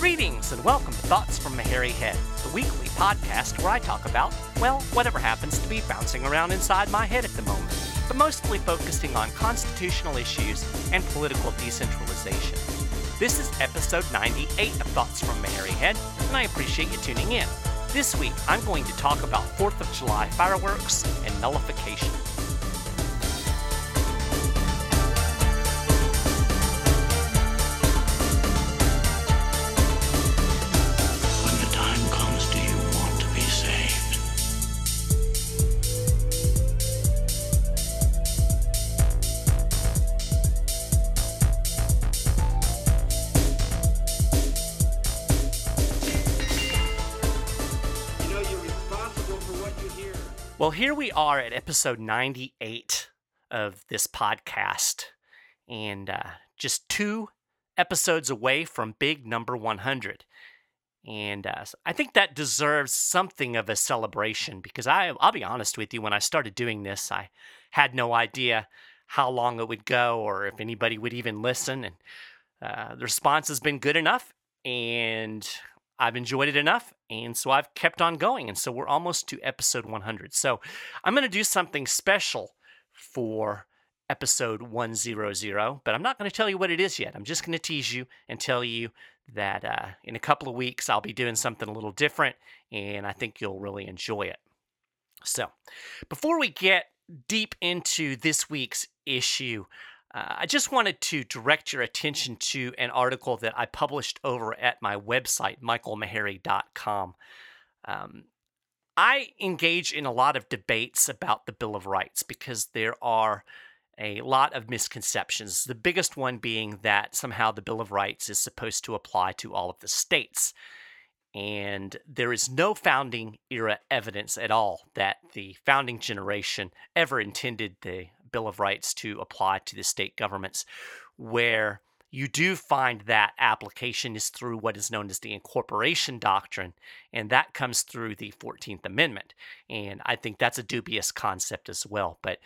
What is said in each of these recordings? Greetings and welcome to Thoughts from the Hairy Head, the weekly podcast where I talk about, well, whatever happens to be bouncing around inside my head at the moment, but mostly focusing on constitutional issues and political decentralization. This is episode 98 of Thoughts from the Hairy Head, and I appreciate you tuning in. This week, I'm going to talk about 4th of July fireworks and nullification. Well, here we are at episode 98 of this podcast, and just 2 episodes away from big number 100. And I think that deserves something of a celebration, because I'll be honest with you, when I started doing this, I had no idea how long it would go or if anybody would even listen. And the response has been good enough, and I've enjoyed it enough, and so I've kept on going, and so we're almost to episode 100. So I'm going to do something special for episode 100, but I'm not going to tell you what it is yet. I'm just going to tease you and tell you that in a couple of weeks I'll be doing something a little different, and I think you'll really enjoy it. So before we get deep into this week's issue, I just wanted to direct your attention to an article that I published over at my website, michaelmaharrey.com. I engage in a lot of debates about the Bill of Rights because there are a lot of misconceptions, the biggest one being that somehow the Bill of Rights is supposed to apply to all of the states. And there is no founding era evidence at all that the founding generation ever intended the Bill of Rights to apply to the state governments. Where you do find that application is through what is known as the incorporation doctrine, and that comes through the 14th Amendment. And I think that's a dubious concept as well. But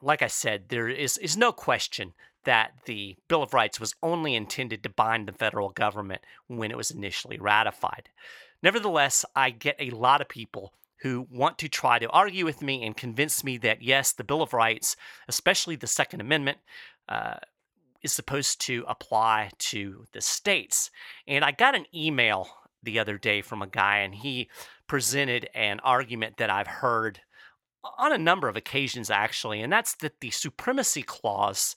like I said, there is no question that the Bill of Rights was only intended to bind the federal government when it was initially ratified. Nevertheless, I get a lot of people who want to try to argue with me and convince me that, yes, the Bill of Rights, especially the Second Amendment, is supposed to apply to the states. And I got an email the other day from a guy, and he presented an argument that I've heard on a number of occasions, actually, and that's that the Supremacy Clause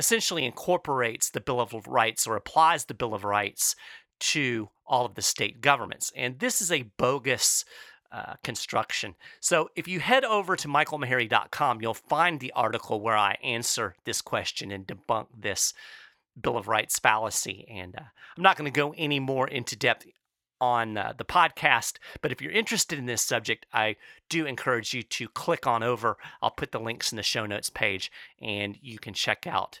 essentially incorporates the Bill of Rights or applies the Bill of Rights to all of the state governments. And this is a bogus construction. So if you head over to michaelmaharrey.com, you'll find the article where I answer this question and debunk this Bill of Rights fallacy. And I'm not going to go any more into depth on the podcast, but if you're interested in this subject, I do encourage you to click on over. I'll put the links in the show notes page, and you can check out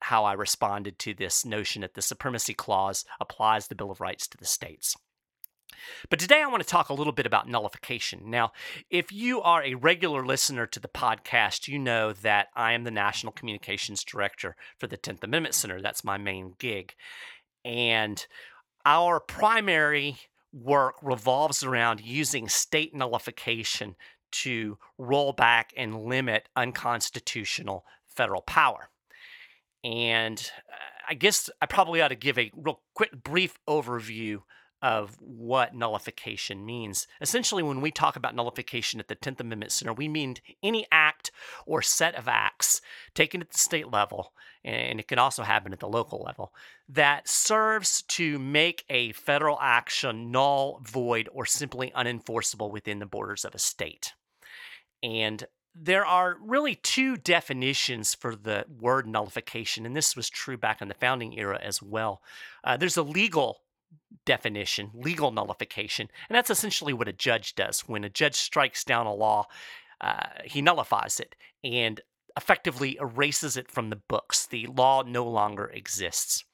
how I responded to this notion that the Supremacy Clause applies the Bill of Rights to the states. But today I want to talk a little bit about nullification. Now, if you are a regular listener to the podcast, you know that I am the National Communications Director for the 10th Amendment Center. That's my main gig. And our primary work revolves around using state nullification to roll back and limit unconstitutional federal power. And I guess I probably ought to give a real quick, brief overview of what nullification means. Essentially, when we talk about nullification at the 10th Amendment Center, we mean any act or set of acts taken at the state level, and it can also happen at the local level, that serves to make a federal action null, void, or simply unenforceable within the borders of a state. And there are really two definitions for the word nullification, and this was true back in the founding era as well. There's a legal definition, legal nullification, and that's essentially what a judge does. When a judge strikes down a law, he nullifies it and effectively erases it from the books. The law no longer exists.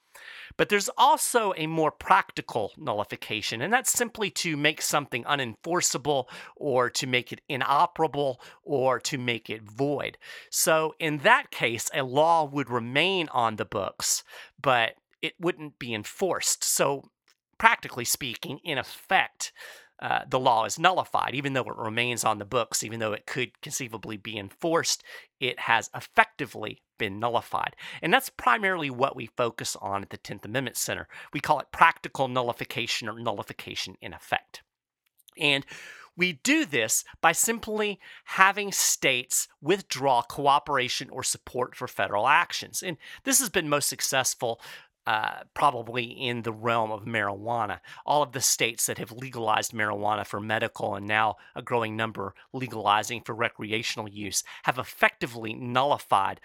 But there's also a more practical nullification, and that's simply to make something unenforceable or to make it inoperable or to make it void. So in that case, a law would remain on the books, but it wouldn't be enforced. So practically speaking, in effect, the law is nullified. Even though it remains on the books, even though it could conceivably be enforced, it has effectively been nullified. And that's primarily what we focus on at the 10th Amendment Center. We call it practical nullification or nullification in effect. And we do this by simply having states withdraw cooperation or support for federal actions. And this has been most successful probably in the realm of marijuana. All of the states that have legalized marijuana for medical and now a growing number legalizing for recreational use have effectively nullified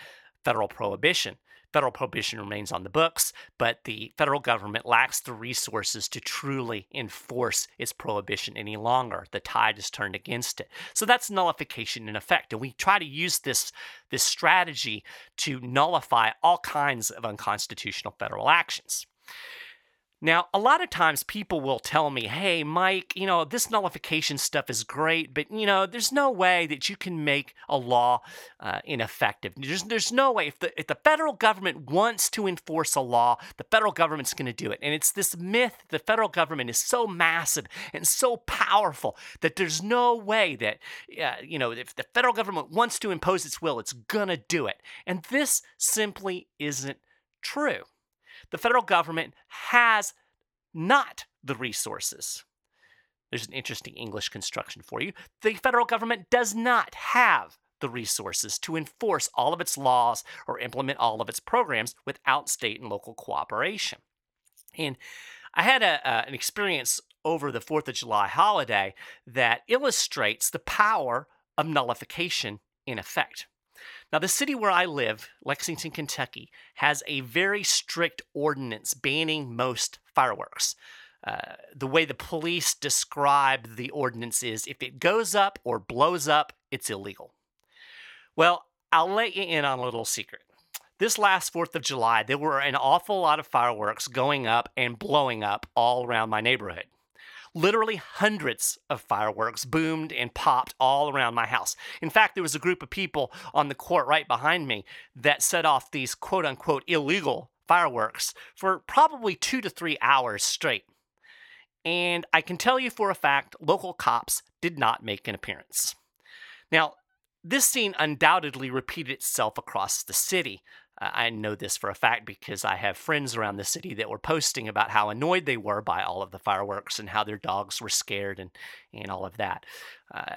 federal prohibition. Federal prohibition remains on the books, but the federal government lacks the resources to truly enforce its prohibition any longer. The tide is turned against it. So that's nullification in effect. And we try to use this strategy to nullify all kinds of unconstitutional federal actions. Now, a lot of times people will tell me, hey, Mike, this nullification stuff is great, but, there's no way that you can make a law ineffective. There's no way. If the federal government wants to enforce a law, the federal government's going to do it. And it's this myth the federal government is so massive and so powerful that there's no way that, if the federal government wants to impose its will, it's going to do it. And this simply isn't true. The federal government has not the resources. There's an interesting English construction for you. The federal government does not have the resources to enforce all of its laws or implement all of its programs without state and local cooperation. And I had an experience over the 4th of July holiday that illustrates the power of nullification in effect. Now, the city where I live, Lexington, Kentucky, has a very strict ordinance banning most fireworks. The way the police describe the ordinance is if it goes up or blows up, it's illegal. Well, I'll let you in on a little secret. This last 4th of July, there were an awful lot of fireworks going up and blowing up all around my neighborhood. Literally hundreds of fireworks boomed and popped all around my house. In fact, there was a group of people on the court right behind me that set off these quote-unquote illegal fireworks for probably 2 to 3 hours straight. And I can tell you for a fact, local cops did not make an appearance. Now, this scene undoubtedly repeated itself across the city. I know this for a fact because I have friends around the city that were posting about how annoyed they were by all of the fireworks and how their dogs were scared and all of that.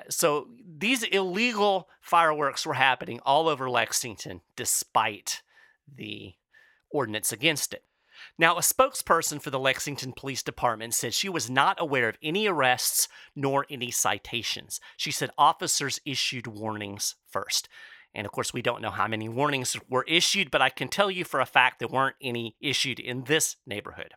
So these illegal fireworks were happening all over Lexington despite the ordinance against it. Now, a spokesperson for the Lexington Police Department said she was not aware of any arrests nor any citations. She said officers issued warnings first. And of course, we don't know how many warnings were issued, but I can tell you for a fact there weren't any issued in this neighborhood.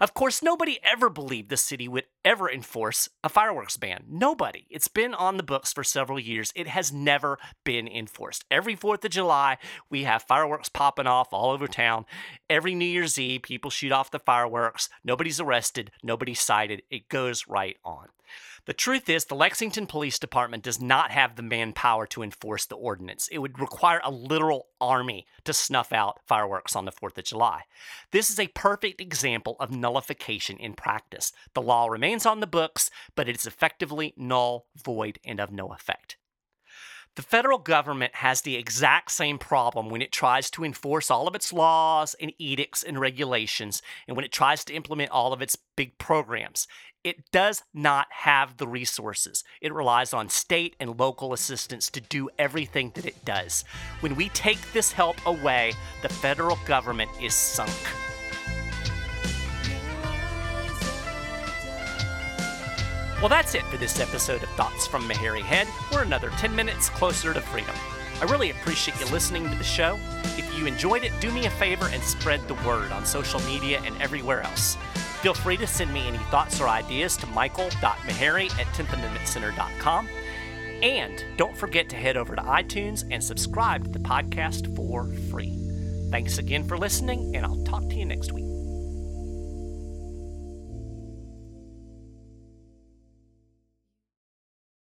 Of course, nobody ever believed the city would ever enforce a fireworks ban. Nobody. It's been on the books for several years. It has never been enforced. Every 4th of July, we have fireworks popping off all over town. Every New Year's Eve, people shoot off the fireworks. Nobody's arrested. Nobody's cited. It goes right on. The truth is, the Lexington Police Department does not have the manpower to enforce the ordinance. It would require a literal army to snuff out fireworks on the 4th of July. This is a perfect example of nullification in practice. The law remains on the books, but it is effectively null, void, and of no effect. The federal government has the exact same problem when it tries to enforce all of its laws and edicts and regulations, and when it tries to implement all of its big programs. It does not have the resources. It relies on state and local assistance to do everything that it does. When we take this help away, the federal government is sunk. Well, that's it for this episode of Thoughts from Meharry Head. We're another 10 minutes closer to freedom. I really appreciate you listening to the show. If you enjoyed it, do me a favor and spread the word on social media and everywhere else. Feel free to send me any thoughts or ideas to michael.maharrey@10thamendmentcenter.com. And don't forget to head over to iTunes and subscribe to the podcast for free. Thanks again for listening, and I'll talk to you next week.